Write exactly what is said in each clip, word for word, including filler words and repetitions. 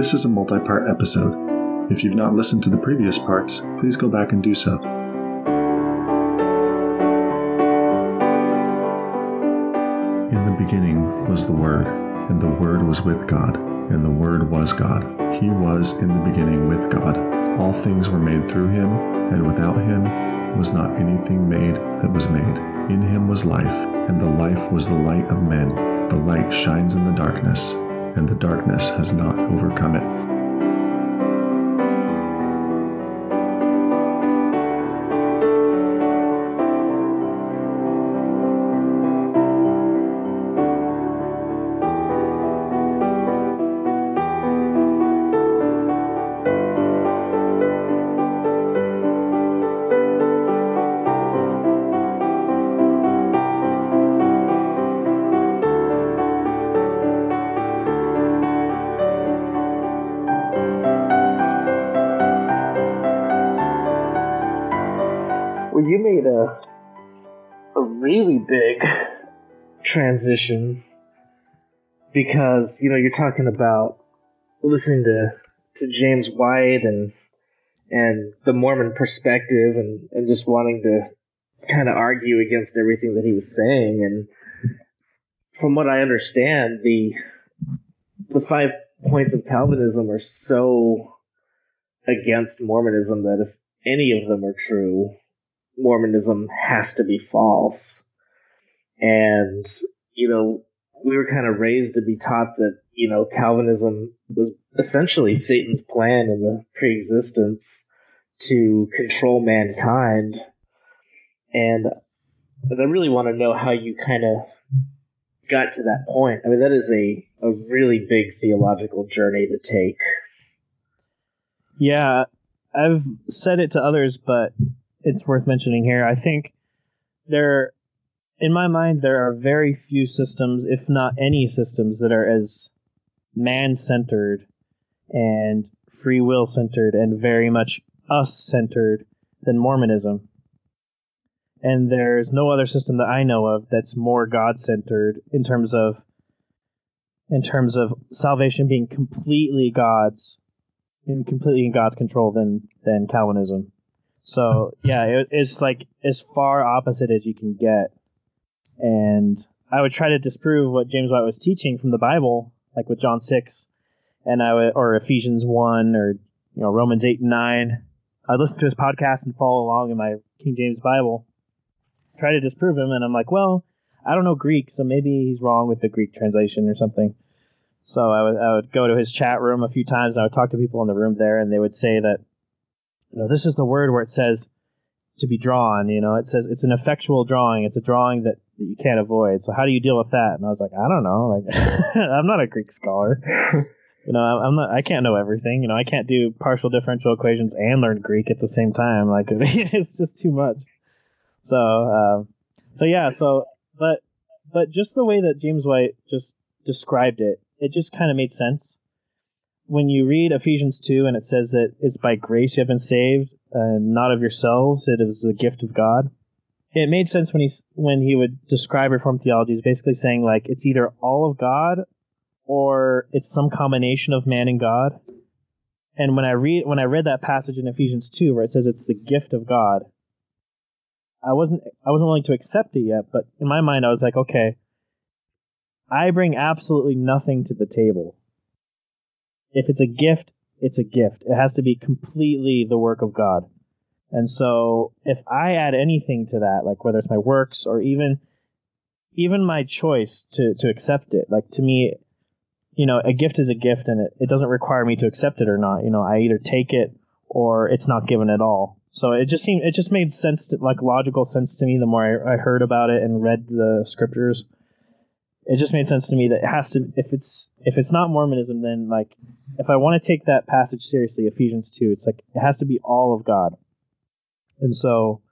This is a multi-part episode. If you've not listened to the previous parts, please go back and do so. In the beginning was the Word, and the Word was with God, and the Word was God. He was in the beginning with God. All things were made through him, and without him was not anything made that was made. In him was life, and the life was the light of men. The light shines in the darkness, and the darkness has not overcome it. You made a a really big transition because, you know, you're talking about listening to, to James White and and the Mormon perspective and, and just wanting to kind of argue against everything that he was saying. And from what I understand, the the five points of Calvinism are so against Mormonism that if any of them are true, Mormonism has to be false. And, you know, we were kind of raised to be taught that, you know, Calvinism was essentially Satan's plan in the pre-existence to control mankind. And I really want to know how you kind of got to that point. I mean, that is a, a really big theological journey to take. Yeah, I've said it to others, but it's worth mentioning here. I think there, in my mind, there are very few systems, if not any systems, that are as man-centered and free will-centered and very much us-centered than Mormonism. And there's no other system that I know of that's more God-centered in terms of, in terms of salvation being completely God's, and completely in God's control than, than Calvinism. So, yeah, it, it's like as far opposite as you can get. And I would try to disprove what James White was teaching from the Bible, like with John six, and I would, or Ephesians one, or you know Romans eight and nine. I'd listen to his podcast and follow along in my King James Bible, try to disprove him, and I'm like, well, I don't know Greek, so maybe he's wrong with the Greek translation or something. So I would, I would go to his chat room a few times, and I would talk to people in the room there, and they would say that, you know, this is the word where it says to be drawn. You know, it says it's an effectual drawing. It's a drawing that, that you can't avoid. So how do you deal with that? And I was like, I don't know. Like, I'm not a Greek scholar. you know, I'm not. I can't know everything. You know, I can't do partial differential equations and learn Greek at the same time. Like, it's just too much. So, um, so yeah. So, but, but just the way that James White just described it, it just kind of made sense. When you read Ephesians two and it says that it's by grace you have been saved and not of yourselves, it is the gift of God. It made sense when he, when he would describe Reformed theology as basically saying like it's either all of God or it's some combination of man and God. And when I read when I read that passage in Ephesians two where it says it's the gift of God, I wasn't I wasn't willing to accept it yet, but in my mind I was like, okay, I bring absolutely nothing to the table. If it's a gift, it's a gift. It has to be completely the work of God. And so if I add anything to that, like whether it's my works or even even my choice to, to accept it, like to me, you know, a gift is a gift and it, it doesn't require me to accept it or not. You know, I either take it or it's not given at all. So it just seemed, it just made sense, to, like logical sense to me the more I, I heard about it and read the scriptures. It just made sense to me that it has to, if it's if it's not Mormonism, then like if I want to take that passage seriously, Ephesians two, it's like it has to be all of God. And so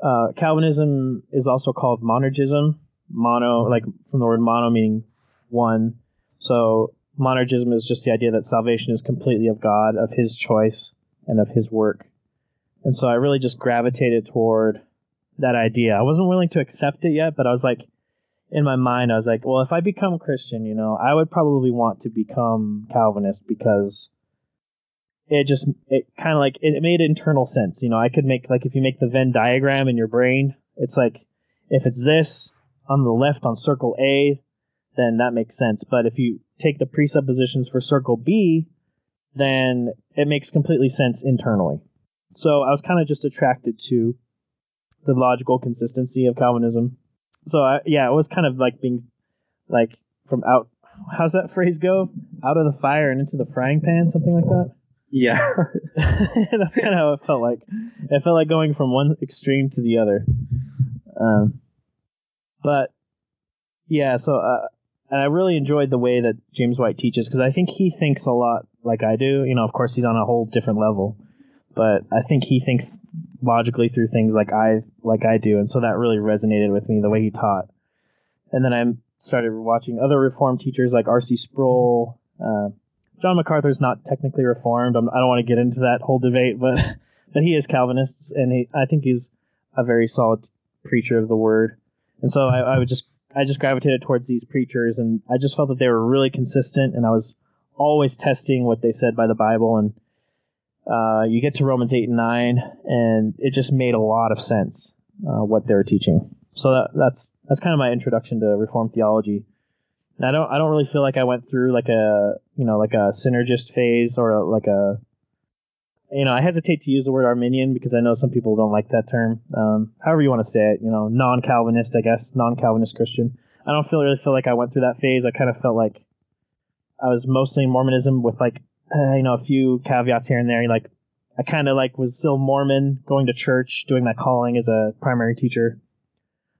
uh, Calvinism is also called monergism, mono, like from the word mono meaning one. So monergism is just the idea that salvation is completely of God, of his choice and of his work. And so I really just gravitated toward that idea. I wasn't willing to accept it yet, but I was like, in my mind, I was like, well, if I become Christian, you know, I would probably want to become Calvinist because it just, it kind of like, it made internal sense. You know, I could make, like, if you make the Venn diagram in your brain, it's like, if it's this on the left on circle A, then that makes sense. But if you take the presuppositions for circle B, then it makes completely sense internally. So I was kind of just attracted to the logical consistency of Calvinism. So, I, yeah, it was kind of like being, like, from out, how's that phrase go? Out of the fire and into the frying pan, something like that? Yeah. That's kind of how it felt like. It felt like going from one extreme to the other. Um, but, yeah, so, uh, and I really enjoyed the way that James White teaches, because I think he thinks a lot like I do. You know, of course, he's on a whole different level. But I think he thinks logically through things like I like I do, and so that really resonated with me, the way he taught. And then I started watching other Reformed teachers like R C Sproul. Uh, John MacArthur is not technically Reformed. I'm, I don't want to get into that whole debate, but but he is Calvinist, and he, I think he's a very solid preacher of the Word. And so I, I would just I just gravitated towards these preachers, and I just felt that they were really consistent, and I was always testing what they said by the Bible. And Uh, you get to Romans eight and nine, and it just made a lot of sense uh, what they were teaching. So that, that's that's kind of my introduction to Reformed theology. And I don't I don't really feel like I went through like a you know like a synergist phase or a, like a you know I hesitate to use the word Arminian because I know some people don't like that term. Um, however you want to say it, you know, non-Calvinist, I guess, non-Calvinist Christian. I don't feel really feel like I went through that phase. I kind of felt like I was mostly in Mormonism with like. Uh, you know, a few caveats here and there. Like, I kind of like was still Mormon, going to church, doing my calling as a primary teacher.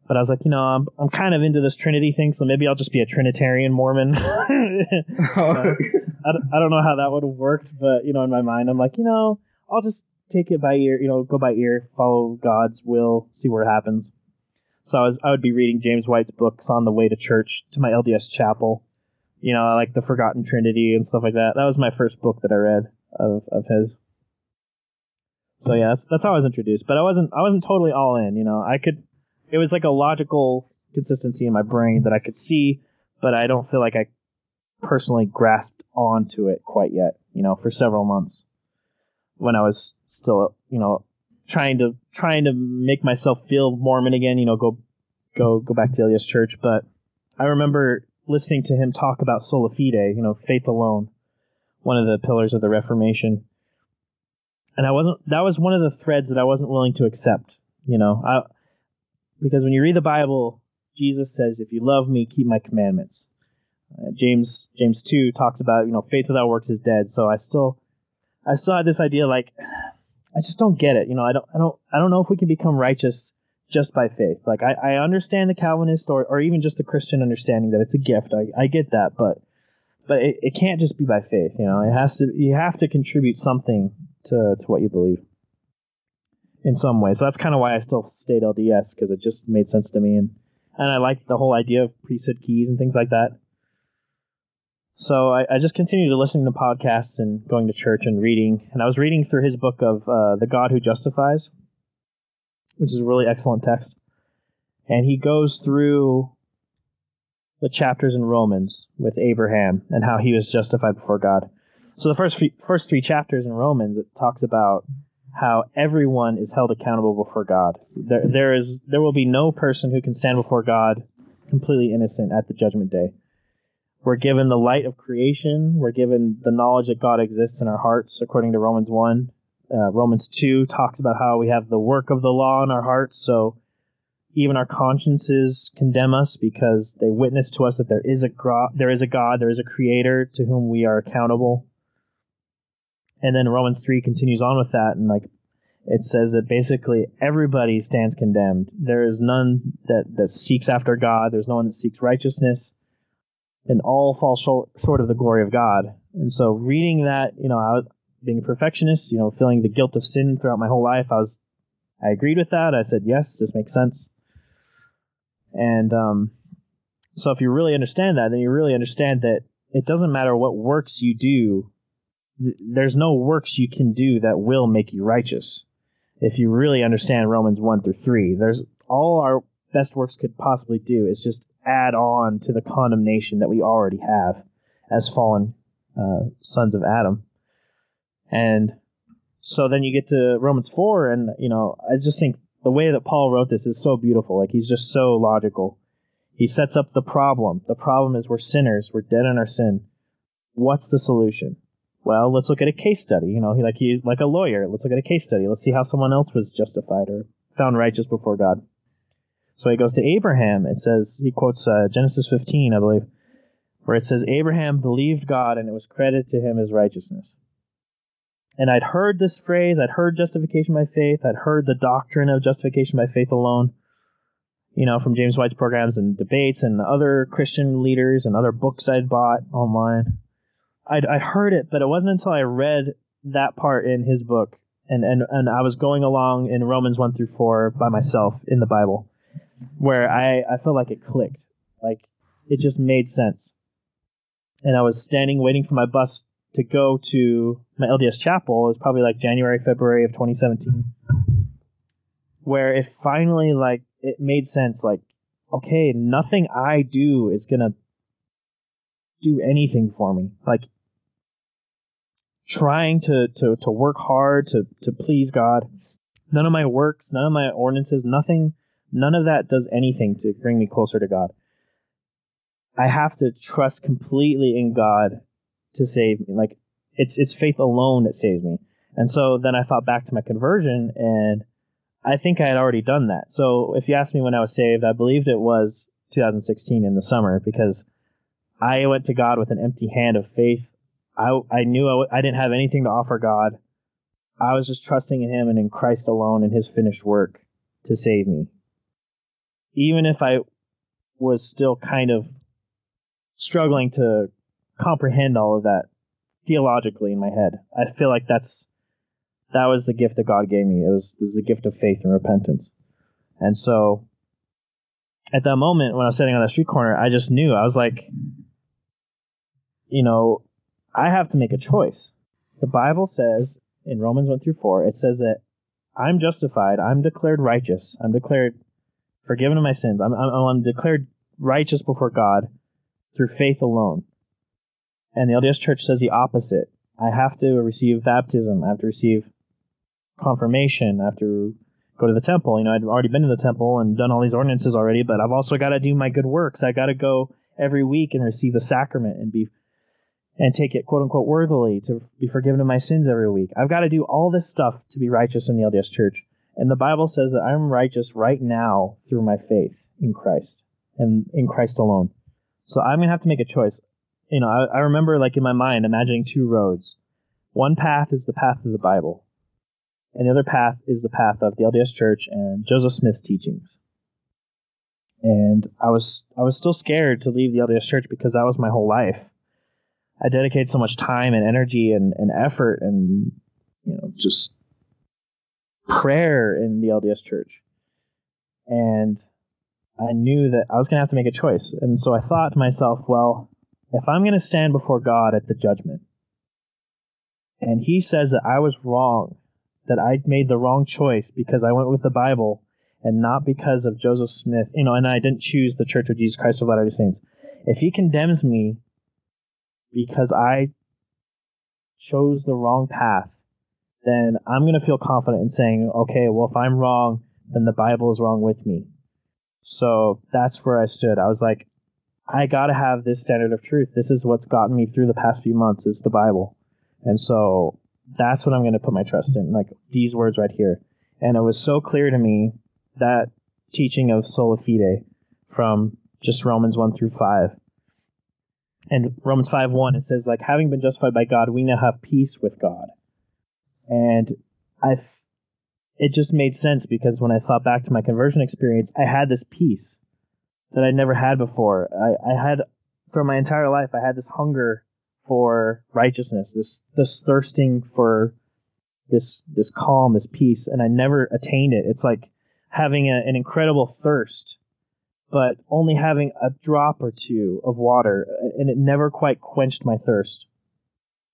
But I was like, you know, I'm I'm kind of into this Trinity thing, so maybe I'll just be a Trinitarian Mormon. uh, I, don't, I don't know how that would have worked, but, you know, in my mind, I'm like, you know, I'll just take it by ear, you know, go by ear, follow God's will, see where it happens. So I was I would be reading James White's books on the way to church, to my L D S chapel. You know, like The Forgotten Trinity and stuff like that. That was my first book that I read of, of his. So yeah, that's, that's how I was introduced. But I wasn't I wasn't totally all in. You know, I could. It was like a logical consistency in my brain that I could see, but I don't feel like I personally grasped onto it quite yet. You know, for several months when I was still, you know, trying to trying to make myself feel Mormon again. You know, go go go back to Elias Church. But I remember listening to him talk about sola fide, you know, faith alone, one of the pillars of the Reformation. And I wasn't, that was one of the threads that I wasn't willing to accept, you know, I, because when you read the Bible, Jesus says, if you love me, keep my commandments. Uh, James, James two talks about, you know, faith without works is dead. So I still, I still had this idea, like, I just don't get it. You know, I don't, I don't, I don't know if we can become righteous just by faith. Like, I, I understand the Calvinist or, or even just the Christian understanding that it's a gift. I, I get that, but but it, it can't just be by faith. You know, it has to. You have to contribute something to, to what you believe in some way. So that's kind of why I still stayed L D S, because it just made sense to me, and and I liked the whole idea of priesthood keys and things like that. So I, I just continued to listen to podcasts and going to church and reading, and I was reading through his book of uh, The God Who Justifies, which is a really excellent text. And he goes through the chapters in Romans with Abraham and how he was justified before God. So the first three, first three chapters in Romans, it talks about how everyone is held accountable before God. There, there is, there will be no person who can stand before God completely innocent at the judgment day. We're given the light of creation. We're given the knowledge that God exists in our hearts, according to Romans one. Uh, Romans two talks about how we have the work of the law in our hearts, so even our consciences condemn us because they witness to us that there is a gro- there is a God, there is a creator to whom we are accountable. And then Romans three continues on with that, and like it says that basically everybody stands condemned. There is none that, that seeks after God. There's no one that seeks righteousness, and all fall short, short of the glory of God. And so reading that, you know, I was being a perfectionist, you know, feeling the guilt of sin throughout my whole life, I was, I agreed with that. I said, yes, this makes sense. And um, so if you really understand that, then you really understand that it doesn't matter what works you do. Th- there's no works you can do that will make you righteous. If you really understand Romans one through three, there's all our best works could possibly do is just add on to the condemnation that we already have as fallen uh, sons of Adam. And so then you get to Romans four, and, you know, I just think the way that Paul wrote this is so beautiful. Like, he's just so logical. He sets up the problem. The problem is we're sinners. We're dead in our sin. What's the solution? Well, let's look at a case study. You know, he, like he's like a lawyer. Let's look at a case study. Let's see how someone else was justified or found righteous before God. So he goes to Abraham. It says, he quotes uh, Genesis fifteen, I believe, where it says, Abraham believed God and it was credited to him as righteousness. And I'd heard this phrase. I'd heard justification by faith. I'd heard the doctrine of justification by faith alone, you know, from James White's programs and debates and other Christian leaders and other books I'd bought online. I'd, I'd heard it, but it wasn't until I read that part in his book, and, and, and I was going along in Romans one through four by myself in the Bible, where I, I felt like it clicked. Like, it just made sense. And I was standing, waiting for my bus to go to my L D S chapel. It was probably like January, February of twenty seventeen, where it finally, like, it made sense. Like, okay, nothing I do is going to do anything for me. Like, trying to, to, to work hard, to, to please God. None of my works, none of my ordinances, nothing, none of that does anything to bring me closer to God. I have to trust completely in God to save me. Like, it's it's faith alone that saves me. And so then I thought back to my conversion, and I think I had already done that. So if you asked me when I was saved, I believed it was two thousand sixteen in the summer, because I went to God with an empty hand of faith. I I knew I, w- I didn't have anything to offer God. I was just trusting in Him and in Christ alone and His finished work to save me. Even if I was still kind of struggling to comprehend all of that theologically in my head, I feel like that's that was the gift that God gave me. It was, it was the gift of faith and repentance. And so at that moment when I was sitting on that street corner, I just knew. I was like, you know, I have to make a choice. The Bible says in Romans one through four, it says that I'm justified. I'm declared righteous. I'm declared forgiven of my sins. I'm, I'm, I'm declared righteous before God through faith alone. And the L D S Church says the opposite. I have to receive baptism. I have to receive confirmation. I have to go to the temple. You know, I'd already been to the temple and done all these ordinances already, but I've also got to do my good works. I got to go every week and receive the sacrament and be and take it, quote unquote, worthily to be forgiven of my sins every week. I've got to do all this stuff to be righteous in the L D S Church. And the Bible says that I'm righteous right now through my faith in Christ and in Christ alone. So I'm going to have to make a choice. You know, I, I remember, like, in my mind, imagining two roads. One path is the path of the Bible, and the other path is the path of the L D S Church and Joseph Smith's teachings. And I was I was still scared to leave the L D S Church because that was my whole life. I dedicated so much time and energy and, and effort and, you know, just prayer in the L D S Church. And I knew that I was going to have to make a choice. And so I thought to myself, well, if I'm going to stand before God at the judgment, and He says that I was wrong, that I made the wrong choice because I went with the Bible and not because of Joseph Smith, you know, and I didn't choose the Church of Jesus Christ of Latter-day Saints. If He condemns me because I chose the wrong path, then I'm going to feel confident in saying, okay, well, if I'm wrong, then the Bible is wrong with me. So that's where I stood. I was like, I got to have this standard of truth. This is what's gotten me through the past few months, is the Bible. And so that's what I'm going to put my trust in, like these words right here. And it was so clear to me, that teaching of sola fide from just Romans one through five. And Romans five one, it says, like, having been justified by God, we now have peace with God. And I, it just made sense, because when I thought back to my conversion experience, I had this peace that I never had before. I, I had, for my entire life, I had this hunger for righteousness, this this thirsting for this this calm, this peace, and I never attained it. It's like having a, an incredible thirst, but only having a drop or two of water, and it never quite quenched my thirst.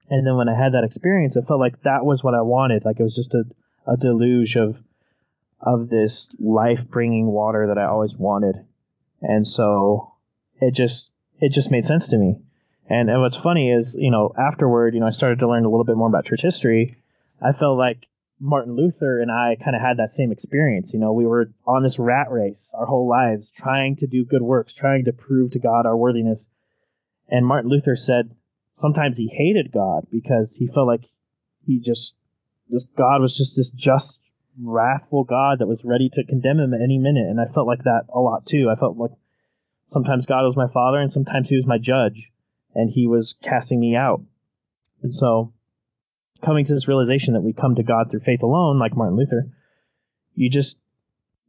And then when I had that experience, it felt like that was what I wanted. Like, it was just a, a deluge of of this life-bringing water that I always wanted. And so it just it just made sense to me. And and what's funny is, you know, afterward, you know, I started to learn a little bit more about church history. I felt like Martin Luther and I kind of had that same experience. You know, we were on this rat race our whole lives, trying to do good works, trying to prove to God our worthiness. And Martin Luther said sometimes he hated God because he felt like he just, this God was just this just, wrathful God that was ready to condemn him at any minute. And I felt like that a lot too. I felt like sometimes God was my father and sometimes he was my judge and he was casting me out. And so coming to this realization that we come to God through faith alone, like Martin Luther, you just,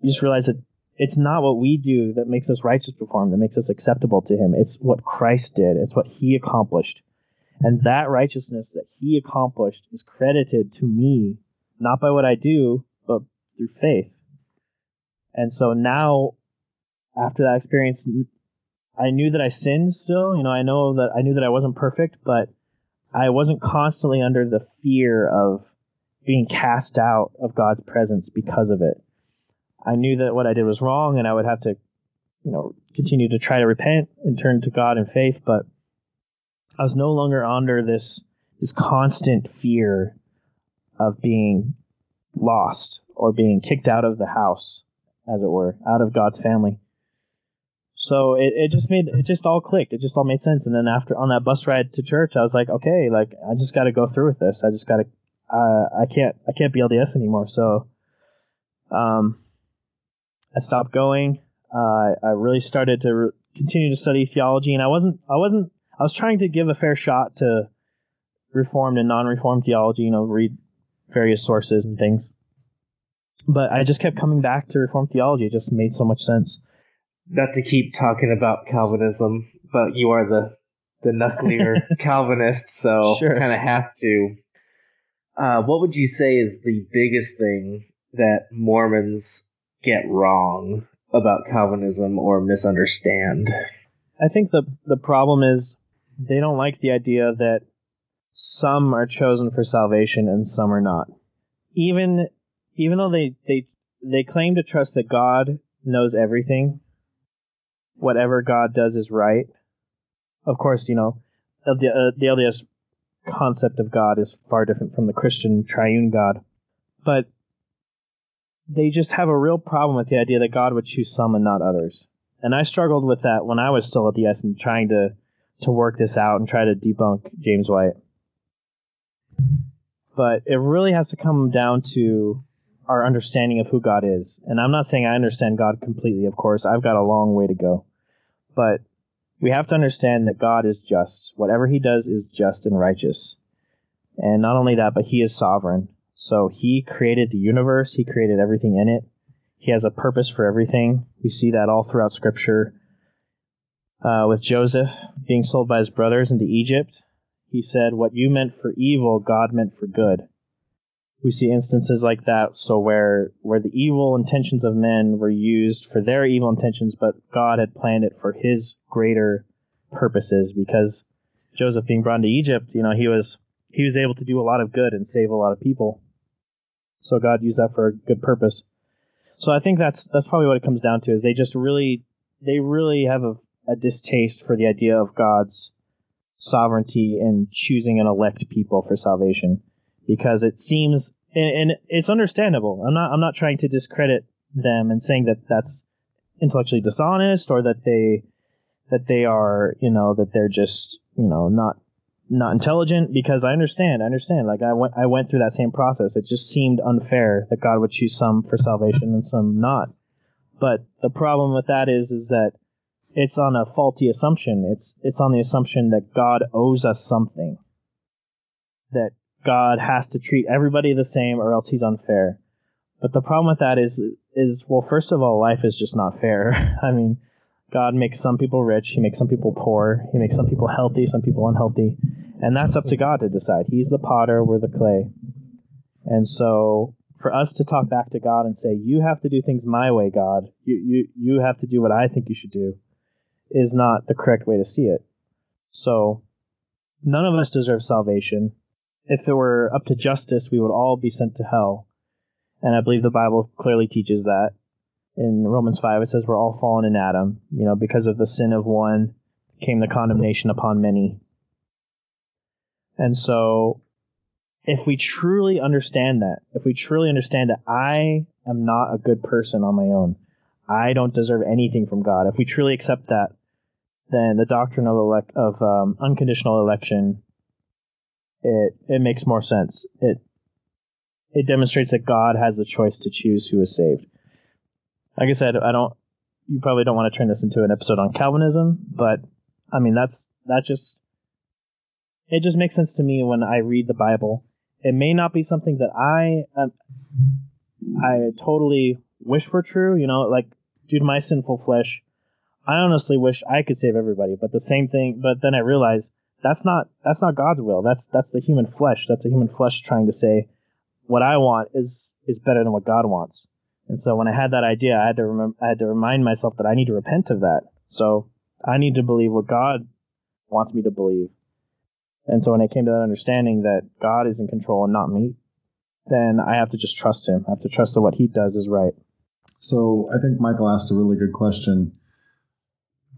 you just realize that it's not what we do that makes us righteous before him, that makes us acceptable to him. It's what Christ did. It's what he accomplished. And that righteousness that he accomplished is credited to me, not by what I do, but through faith. And so now, after that experience, I knew that I sinned still. You know, I know that I knew that I wasn't perfect, but I wasn't constantly under the fear of being cast out of God's presence because of it. I knew that what I did was wrong, and I would have to, you know, continue to try to repent and turn to God in faith. But I was no longer under this this constant fear of being lost or being kicked out of the house, as it were, out of God's family. So it, it just made, it just all clicked. It just all made sense. And then after, on that bus ride to church, I was like, okay, like, I just got to go through with this. I just got to, uh, I can't, I can't be L D S anymore. So, um, I stopped going. Uh, I really started to re- continue to study theology, and I wasn't, I wasn't, I was trying to give a fair shot to Reformed and non-Reformed theology, you know, read various sources and things. But I just kept coming back to Reformed theology. It just made so much sense. Not to keep talking about Calvinism, but you are the the nuclear Calvinist, so sure. Kind of have to. Uh, what would you say is the biggest thing that Mormons get wrong about Calvinism or misunderstand? I think the the problem is they don't like the idea that some are chosen for salvation and some are not. Even even though they, they they claim to trust that God knows everything, whatever God does is right. Of course, you know, the, uh, the L D S concept of God is far different from the Christian triune God. But they just have a real problem with the idea that God would choose some and not others. And I struggled with that when I was still at L D S and trying to, to work this out and try to debunk James White. But it really has to come down to our understanding of who God is. And I'm not saying I understand God completely, of course. I've got a long way to go. But we have to understand that God is just. Whatever he does is just and righteous. And not only that, but he is sovereign. So he created the universe. He created everything in it. He has a purpose for everything. We see that all throughout Scripture. Uh, with Joseph being sold by his brothers into Egypt, he said, what you meant for evil, God meant for good. We see instances like that, so where where the evil intentions of men were used for their evil intentions, but God had planned it for his greater purposes, because Joseph being brought into Egypt, you know, he was he was able to do a lot of good and save a lot of people. So God used that for a good purpose. So I think that's that's probably what it comes down to, is they just really they really have a, a distaste for the idea of God's sovereignty and choosing and elect people for salvation, because it seems, and, and it's understandable. I'm not I'm not trying to discredit them and saying that that's intellectually dishonest, or that they that they are, you know, that they're just, you know, not not intelligent, because I understand I understand like I went I went through that same process. It just seemed unfair that God would choose some for salvation and some not. But the problem with that is is that it's on a faulty assumption. It's it's on the assumption that God owes us something, that God has to treat everybody the same or else he's unfair. But the problem with that is, is well, first of all, life is just not fair. I mean, God makes some people rich. He makes some people poor. He makes some people healthy, some people unhealthy. And that's up to God to decide. He's the potter, we're the clay. And so for us to talk back to God and say, you have to do things my way, God. You, you, you have to do what I think you should do, is not the correct way to see it. So none of us deserve salvation. If it were up to justice, we would all be sent to hell. And I believe the Bible clearly teaches that. in Romans five, it says we're all fallen in Adam. You know, because of the sin of one came the condemnation upon many. And so if we truly understand that, if we truly understand that I am not a good person on my own, I don't deserve anything from God. If we truly accept that, then the doctrine of elect of um, unconditional election, it it makes more sense. It it demonstrates that God has the choice to choose who is saved. Like I said, I don't. You probably don't want to turn this into an episode on Calvinism, but I mean that's that just it just makes sense to me when I read the Bible. It may not be something that I um, I totally wish were true. You know, like due to my sinful flesh, I honestly wish I could save everybody. But the same thing. But then I realized that's not that's not God's will. That's that's the human flesh. That's the human flesh trying to say what I want is is better than what God wants. And so when I had that idea, I had to remember, I had to remind myself that I need to repent of that. So I need to believe what God wants me to believe. And so when I came to that understanding that God is in control and not me, then I have to just trust him. I have to trust that what he does is right. So I think Michael asked a really good question.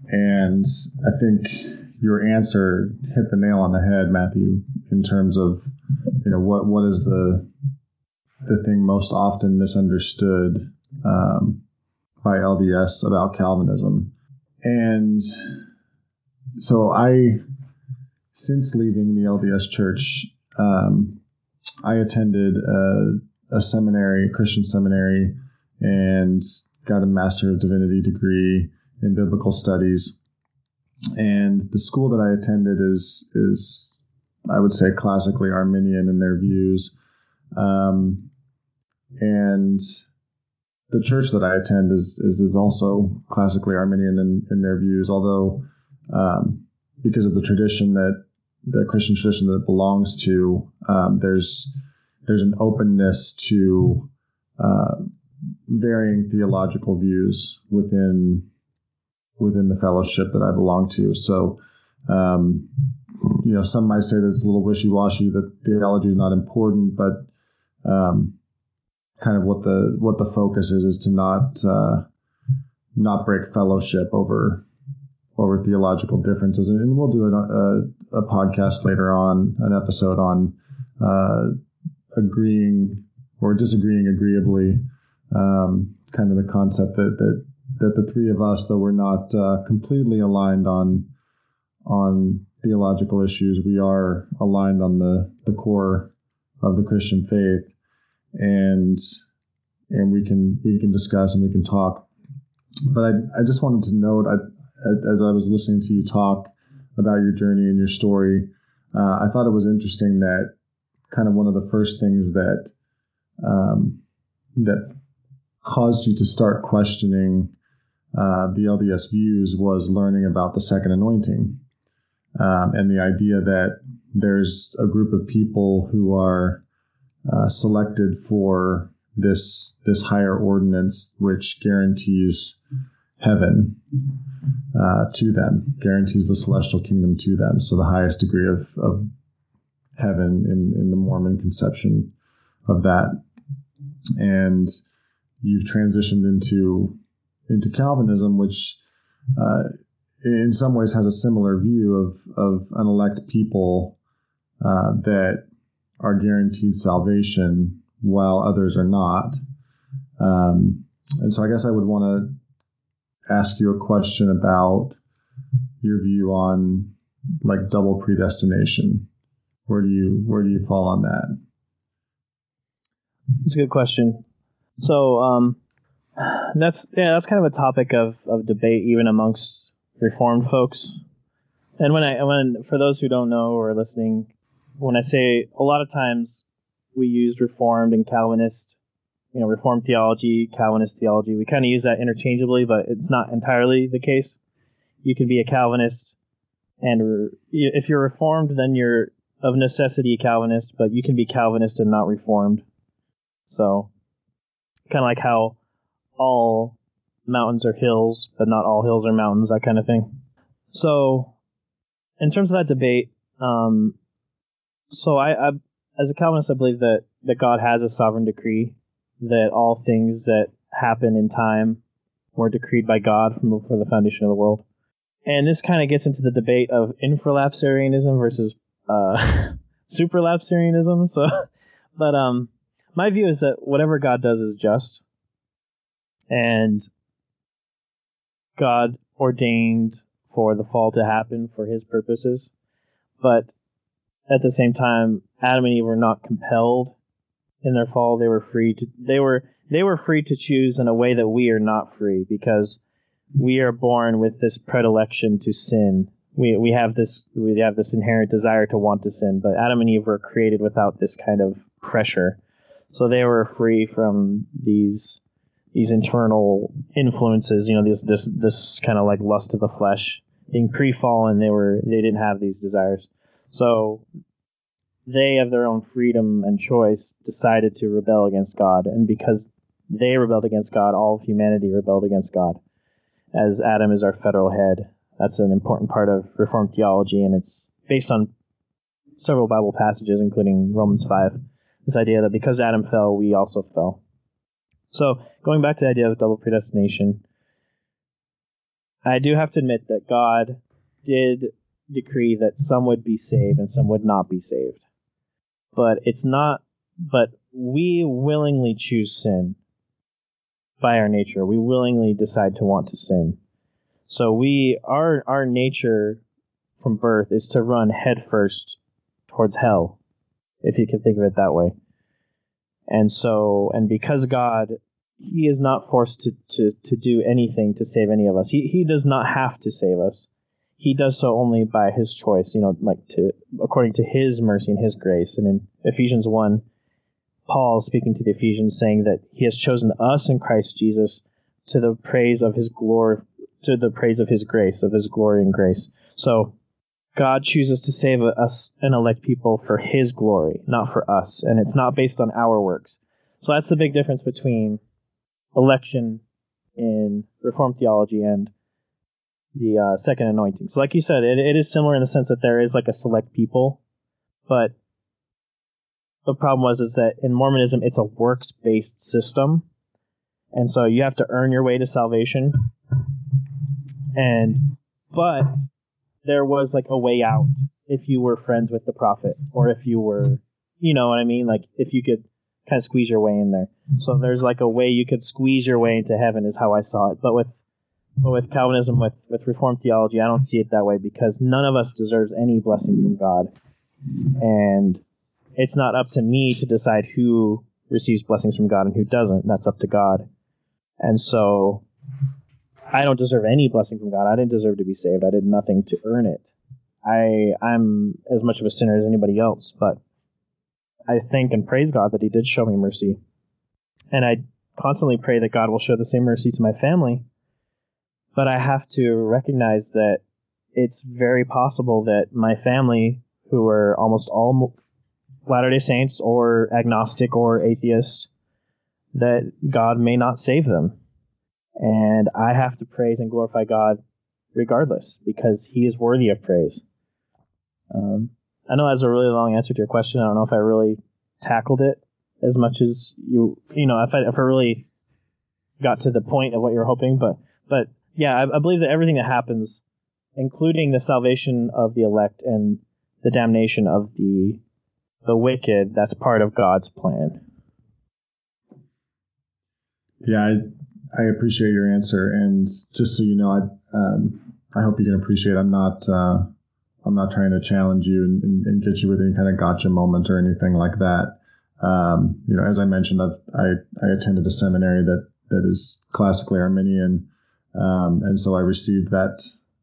And I think your answer hit the nail on the head, Matthew, in terms of, you know, what, what is the... the thing most often misunderstood um, by L D S about Calvinism. And so I, since leaving the L D S church, um, I attended a, a seminary, a Christian seminary, and got a Master of Divinity degree in biblical studies. And the school that I attended is, is I would say, classically Arminian in their views. Um, and the church that I attend is, is, is also classically Arminian in, in their views, although, um, because of the tradition that the Christian tradition that it belongs to, um, there's, there's an openness to, uh, varying theological views within, within the fellowship that I belong to. So, um, you know, some might say that it's a little wishy-washy, that theology is not important, but, Um, kind of what the what the focus is is to not uh, not break fellowship over over theological differences, and, and we'll do a, a, a podcast later on, an episode on uh, agreeing or disagreeing agreeably, um, kind of the concept that that that the three of us, though we're not uh, completely aligned on on theological issues, we are aligned on the the core of the Christian faith, and and we can we can discuss and we can talk. But I I just wanted to note, I, as I was listening to you talk about your journey and your story, uh, I thought it was interesting that kind of one of the first things that um, that caused you to start questioning uh, the L D S views was learning about the second anointing, um, and the idea that there's a group of people who are uh, selected for this this higher ordinance, which guarantees heaven uh, to them, guarantees the celestial kingdom to them. So the highest degree of, of heaven in, in the Mormon conception of that. And you've transitioned into into Calvinism, which uh, in some ways has a similar view of of unelect people. Uh, that are guaranteed salvation while others are not. Um, and so I guess I would want to ask you a question about your view on like double predestination. Where do you where do you fall on that? That's a good question. So um, that's yeah, that's kind of a topic of, of debate even amongst Reformed folks. And when I when for those who don't know or are listening, when I say a lot of times we use Reformed and Calvinist, you know, Reformed theology, Calvinist theology, we kind of use that interchangeably, but it's not entirely the case. You can be a Calvinist, and if you're Reformed, then you're of necessity a Calvinist, but you can be Calvinist and not Reformed. So kind of like how all mountains are hills, but not all hills are mountains, that kind of thing. So in terms of that debate, um, So I, I, as a Calvinist, I believe that, that God has a sovereign decree, that all things that happen in time were decreed by God from before the foundation of the world. And this kind of gets into the debate of infralapsarianism versus uh, superlapsarianism. So, but um, my view is that whatever God does is just, and God ordained for the fall to happen for His purposes. But at the same time, Adam and Eve were not compelled in their fall. They were free to they were they were free to choose in a way that we are not free, because we are born with this predilection to sin. We we have this we have this inherent desire to want to sin, but Adam and Eve were created without this kind of pressure. So they were free from these these internal influences, you know, this this this kind of like lust of the flesh. Being pre-fallen, they were they didn't have these desires. So they, of their own freedom and choice, decided to rebel against God, and because they rebelled against God, all of humanity rebelled against God. As Adam is our federal head, that's an important part of Reformed theology, and it's based on several Bible passages, including Romans five, this idea that because Adam fell, we also fell. So, going back to the idea of double predestination, I do have to admit that God did decree that some would be saved and some would not be saved. But it's not, but we willingly choose sin by our nature. We willingly decide to want to sin. So we, our, our nature from birth is to run headfirst towards hell, if you can think of it that way. And so, and because God, He is not forced to, to, to do anything to save any of us. He He does not have to save us. He does so only by His choice, you know, like to according to His mercy and His grace. And in Ephesians one, Paul speaking to the Ephesians, saying that He has chosen us in Christ Jesus to the praise of His glory, to the praise of His grace, of His glory and grace. So God chooses to save us and elect people for His glory, not for us. And it's not based on our works. So that's the big difference between election in Reformed theology and the uh, second anointing. So like you said, it, it is similar in the sense that there is like a select people, but the problem was is that in Mormonism, it's a works-based system, and so you have to earn your way to salvation. And but there was like a way out if you were friends with the prophet, or if you were, you know what I mean, like if you could kind of squeeze your way in there. So there's like a way you could squeeze your way into heaven, is how I saw it. But with But with Calvinism, with, with Reformed theology, I don't see it that way, because none of us deserves any blessing from God. And it's not up to me to decide who receives blessings from God and who doesn't. That's up to God. And so I don't deserve any blessing from God. I didn't deserve to be saved. I did nothing to earn it. I, I'm as much of a sinner as anybody else, but I thank and praise God that He did show me mercy. And I constantly pray that God will show the same mercy to my family. But I have to recognize that it's very possible that my family, who are almost all Latter-day Saints or agnostic or atheist, that God may not save them. And I have to praise and glorify God regardless, because He is worthy of praise. Um, I know that's a really long answer to your question. I don't know if I really tackled it as much as you, you know, if I, if I really got to the point of what you're hoping, but, but, Yeah, I, I believe that everything that happens, including the salvation of the elect and the damnation of the the wicked, that's part of God's plan. Yeah, I, I appreciate your answer, and just so you know, I um, I hope you can appreciate I'm not uh, I'm not trying to challenge you and, and, and get you with any kind of gotcha moment or anything like that. Um, you know, as I mentioned, I've, I I attended a seminary that, that is classically Arminian. Um, and so I received that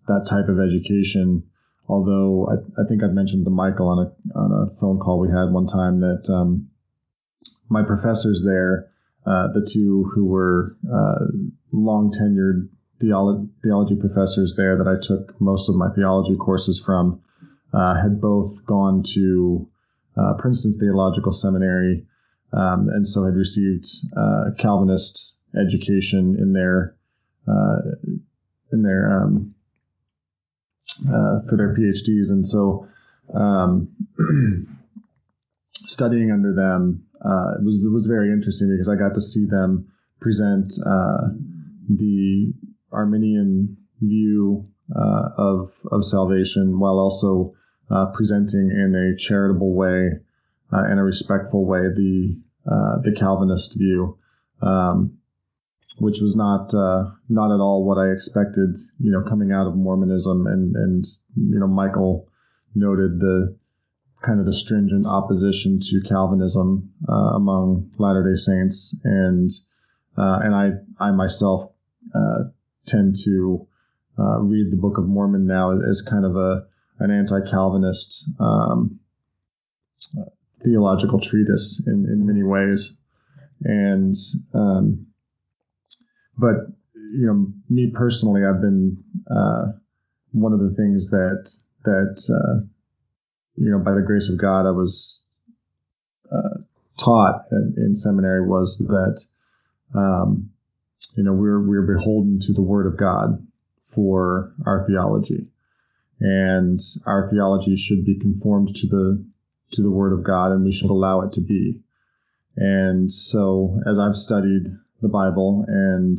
that type of education, although I, I think I've mentioned to Michael on a on a phone call we had one time that um, my professors there, uh, the two who were uh, long-tenured theolo- theology professors there that I took most of my theology courses from, uh, had both gone to uh, Princeton Theological Seminary, um, and so had received uh, Calvinist education in their Uh, in their um, uh, for their PhDs, and so um, studying under them uh, it was it was very interesting, because I got to see them present uh, the Arminian view uh, of of salvation, while also uh, presenting in a charitable way uh, and a respectful way the uh, the Calvinist view, um, which was not uh, not at all what I expected. You know, coming out of Mormonism, and and you know, Michael noted the kind of the stringent opposition to Calvinism uh, among Latter-day Saints, and uh, and I I myself uh, tend to uh, read the Book of Mormon now as kind of a an anti-Calvinist um, theological treatise in, in many ways, and um, but you know, me personally, I've been uh, one of the things that that uh, you know, by the grace of God, I was uh, taught in, in seminary was that, um, you know, we're we're beholden to the Word of God for our theology, and our theology should be conformed to the to the Word of God, and we should allow it to be. And so, as I've studied the Bible and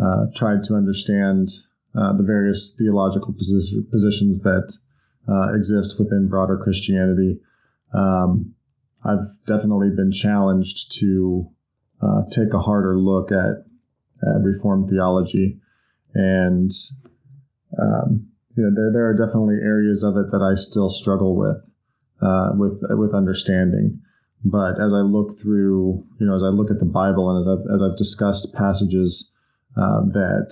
uh, tried to understand uh, the various theological posi- positions that Uh, exist within broader Christianity, um, I've definitely been challenged to uh, take a harder look at, at Reformed theology, and um, you know, there there are definitely areas of it that I still struggle with, uh, with with understanding. But as I look through, you know, as I look at the Bible, and as I've, as I've discussed passages uh, that,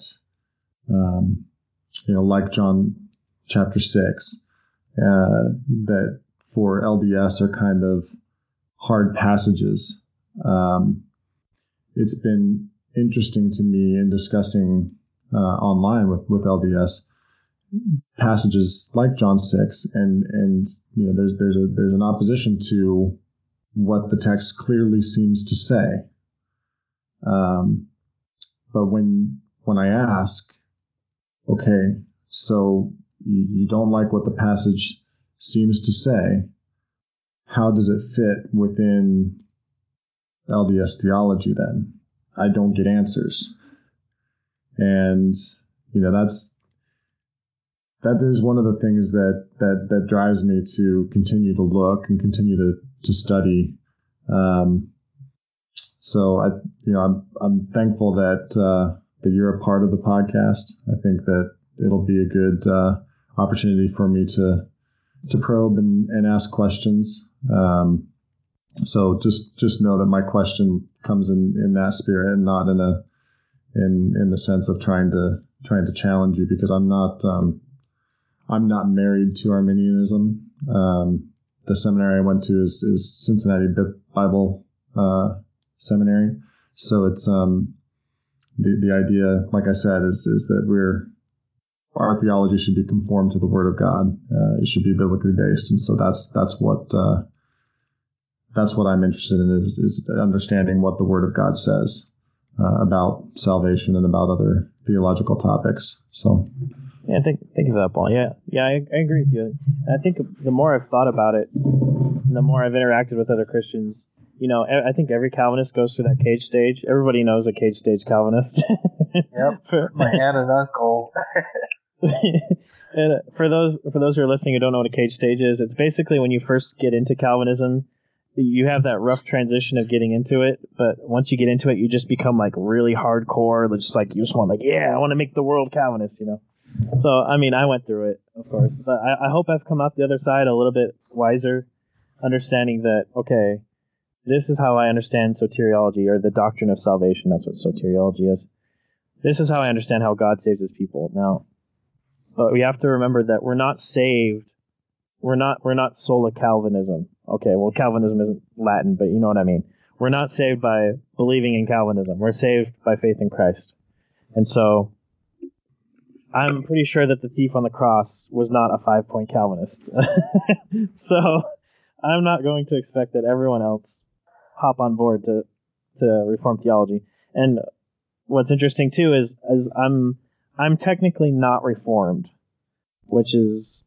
um, you know, like John chapter six. Uh, that for L D S are kind of hard passages. Um, it's been interesting to me in discussing uh, online with, with L D S passages like John six, and and you know there's there's a there's an opposition to what the text clearly seems to say. Um, but when when I ask, okay, so you don't like what the passage seems to say, how does it fit within L D S theology then? I don't get answers. And, you know, that's, that is one of the things that, that, that drives me to continue to look and continue to, to study. Um, so I, you know, I'm, I'm thankful that, uh, that you're a part of the podcast. I think that it'll be a good, uh, opportunity for me to to probe and, and ask questions. Um, so just just know that my question comes in, in that spirit, and not in a in in the sense of trying to trying to challenge you, because I'm not um, I'm not married to Arminianism. Um, the seminary I went to is, is Cincinnati Bible uh, Seminary, so it's um, the the idea, like I said, is is that we're our theology should be conformed to the Word of God. Uh, it should be biblically based, and so that's that's what uh, that's what I'm interested in is, is understanding what the Word of God says uh, about salvation and about other theological topics. So, yeah, think think of that, Paul. Yeah, yeah, I, I agree with you. I think the more I've thought about it, the more I've interacted with other Christians. You know, I think every Calvinist goes through that cage stage. Everybody knows a cage stage Calvinist. Yep, my aunt and uncle. And for those for those who are listening who don't know what a cage stage is, it's basically when you first get into Calvinism, you have that rough transition of getting into it, but once you get into it, you just become like really hardcore, just like you just want like, yeah, I want to make the world Calvinist, you know. So I mean, I went through it, of course, but I, I hope I've come out the other side a little bit wiser, understanding that okay, this is how I understand soteriology, or the doctrine of salvation. That's what soteriology is. This is how I understand how God saves His people now. But we have to remember that we're not saved. We're not we're not sola Calvinism. Okay, well, Calvinism isn't Latin, but you know what I mean. We're not saved by believing in Calvinism. We're saved by faith in Christ. And so I'm pretty sure that the thief on the cross was not a five-point Calvinist. So I'm not going to expect that everyone else hop on board to, to Reform theology. And what's interesting, too, is, is I'm... I'm technically not Reformed, which is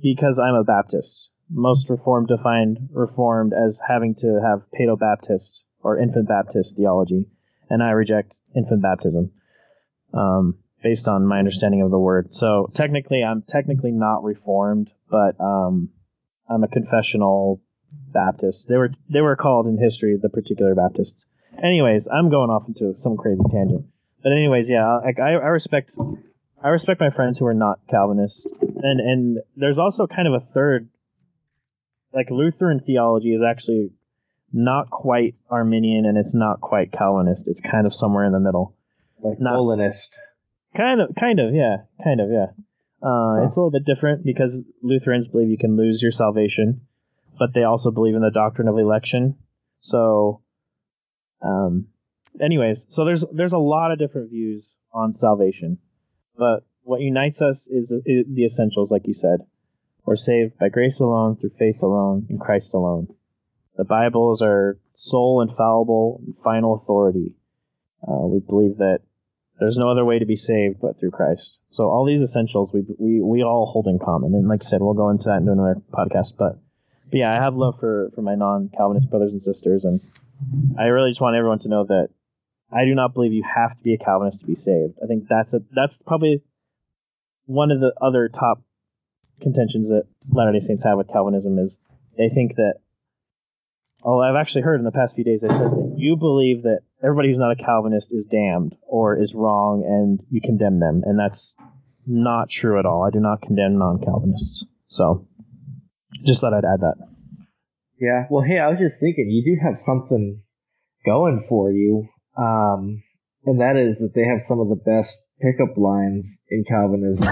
because I'm a Baptist. Most Reformed define Reformed as having to have Paedo Baptist or Infant Baptist theology, and I reject infant baptism, um, based on my understanding of the word. So technically, I'm technically not Reformed, but um, I'm a confessional Baptist. They were they were called in history the particular Baptists. Anyways, I'm going off into some crazy tangent. But anyways, yeah, like I, I respect I respect my friends who are not Calvinists, and and there's also kind of a third, like Lutheran theology is actually not quite Arminian and it's not quite Calvinist. It's kind of somewhere in the middle, like not, Molinist. Kind of, kind of, yeah, kind of, yeah. Uh, huh. It's a little bit different because Lutherans believe you can lose your salvation, but they also believe in the doctrine of election. So, um, anyways, so there's there's a lot of different views on salvation, but what unites us is the, the essentials, like you said. We're saved by grace alone, through faith alone, in Christ alone. The Bible is our sole, infallible, and final authority. Uh, we believe that there's no other way to be saved but through Christ. So all these essentials we we we all hold in common. And like I said, we'll go into that in another podcast. But, but yeah, I have love for, for my non-Calvinist brothers and sisters. And I really just want everyone to know that I do not believe you have to be a Calvinist to be saved. I think that's a, that's probably one of the other top contentions that Latter-day Saints have with Calvinism is they think that, oh, I've actually heard in the past few days, I said that you believe that everybody who's not a Calvinist is damned or is wrong and you condemn them. And that's not true at all. I do not condemn non-Calvinists. So just thought I'd add that. Yeah. Well, hey, I was just thinking, you do have something going for you. Um, and that is that they have some of the best pickup lines in Calvinism.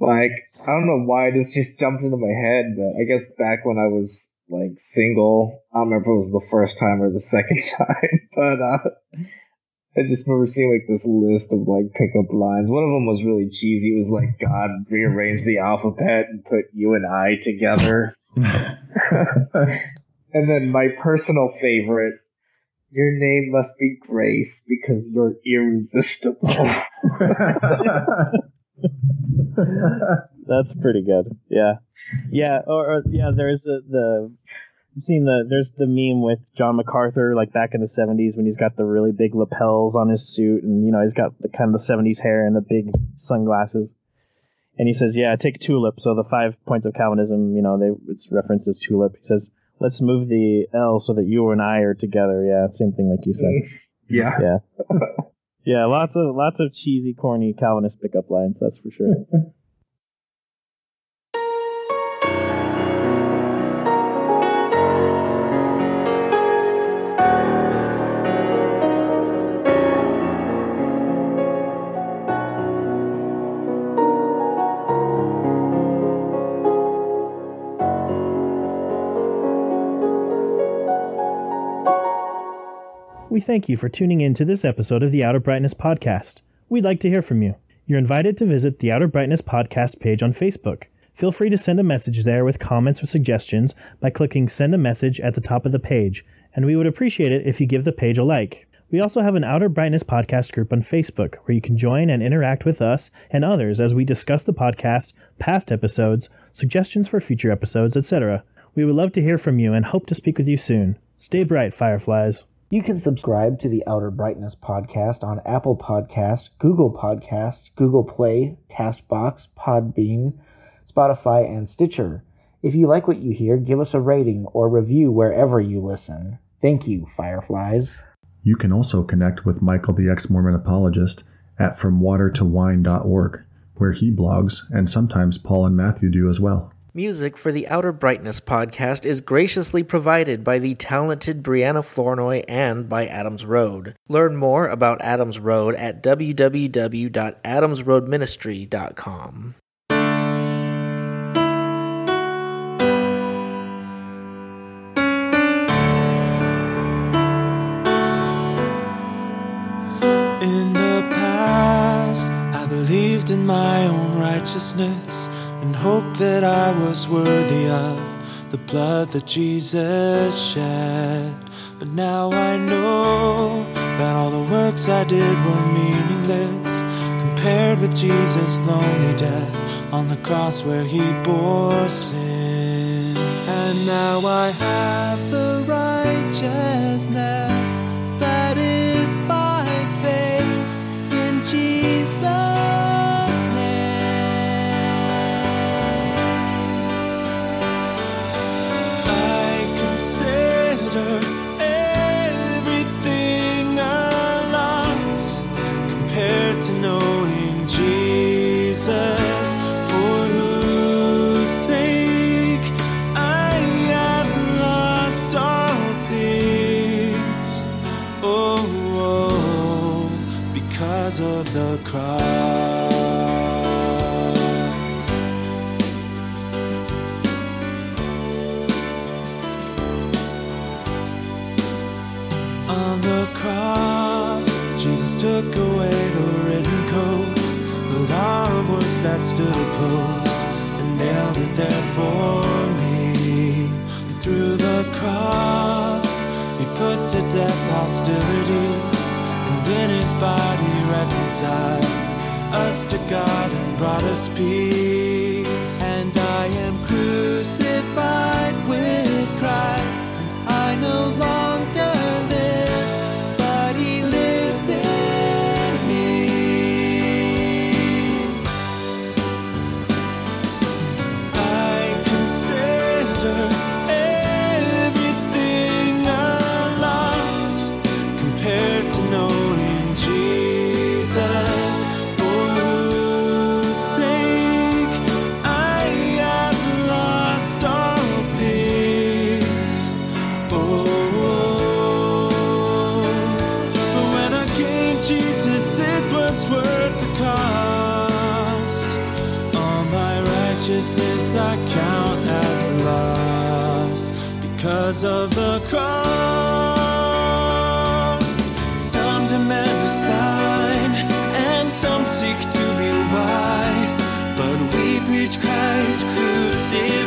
Like, I don't know why this just jumped into my head, but I guess back when I was like single, I don't remember if it was the first time or the second time, but uh, I just remember seeing like this list of like pickup lines. One of them was really cheesy. It was like, God rearranged the alphabet and put you and I together. And then my personal favorite, your name must be Grace because you're irresistible. That's pretty good. Yeah. Yeah, or, or yeah, there's the, the you've seen the there's the meme with John MacArthur like back in the seventies when he's got the really big lapels on his suit and you know, he's got the kind of the seventies hair and the big sunglasses. And he says, "Yeah, take TULIP, so the five points of Calvinism, you know, they it's referenced as TULIP." He says, "Let's move the L so that you and I are together." Yeah, same thing like you said. Yeah. Yeah. Yeah, lots of lots of cheesy, corny Calvinist pickup lines, that's for sure. We thank you for tuning in to this episode of the Outer Brightness Podcast. We'd like to hear from you. You're invited to visit the Outer Brightness Podcast page on Facebook. Feel free to send a message there with comments or suggestions by clicking Send a Message at the top of the page, and we would appreciate it if you give the page a like. We also have an Outer Brightness Podcast group on Facebook where you can join and interact with us and others as we discuss the podcast, past episodes, suggestions for future episodes, et cetera. We would love to hear from you and hope to speak with you soon. Stay bright, Fireflies. You can subscribe to the Outer Brightness Podcast on Apple Podcasts, Google Podcasts, Google Play, CastBox, Podbean, Spotify, and Stitcher. If you like what you hear, give us a rating or review wherever you listen. Thank you, Fireflies. You can also connect with Michael the Ex-Mormon Apologist at From Water To Wine dot org, where he blogs, and sometimes Paul and Matthew do as well. Music for the Outer Brightness Podcast is graciously provided by the talented Brianna Flournoy and by Adams Road. Learn more about Adams Road at w w w dot adams road ministry dot com. In the past, I believed in my own righteousness and hope that I was worthy of the blood that Jesus shed. But now I know that all the works I did were meaningless compared with Jesus' lonely death on the cross where he bore sin. And now I have the righteousness that to knowing Jesus, for whose sake I have lost all things, oh, oh because of the cross. On the cross, Jesus took away the written code, the law of works that stood opposed, and nailed it there for me. And through the cross, he put to death hostility, and in his body reconciled us to God and brought us peace. And I am crucified with Christ, and I no longer I count as loss because of the cross. Some demand a sign and some seek to be wise, but we preach Christ crucified.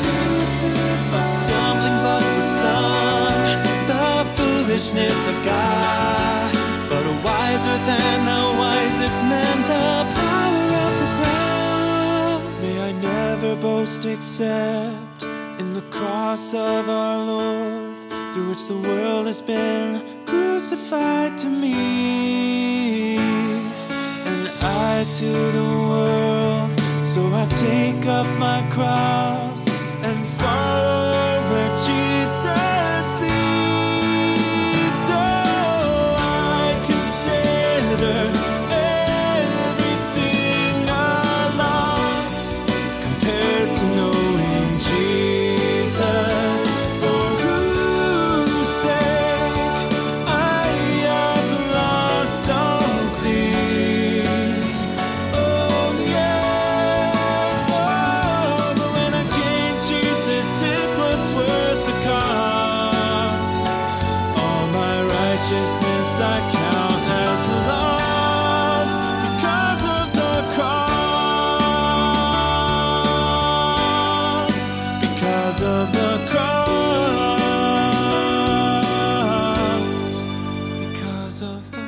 crucified. A stumbling block for some, the foolishness of God, but wiser than the wisest man, the power of the cross. May I never boast except in the cross of our Lord, through which the world has been crucified to me, and I to the world. So I take up my cross and follow where Jesus leads. Oh, I consider of the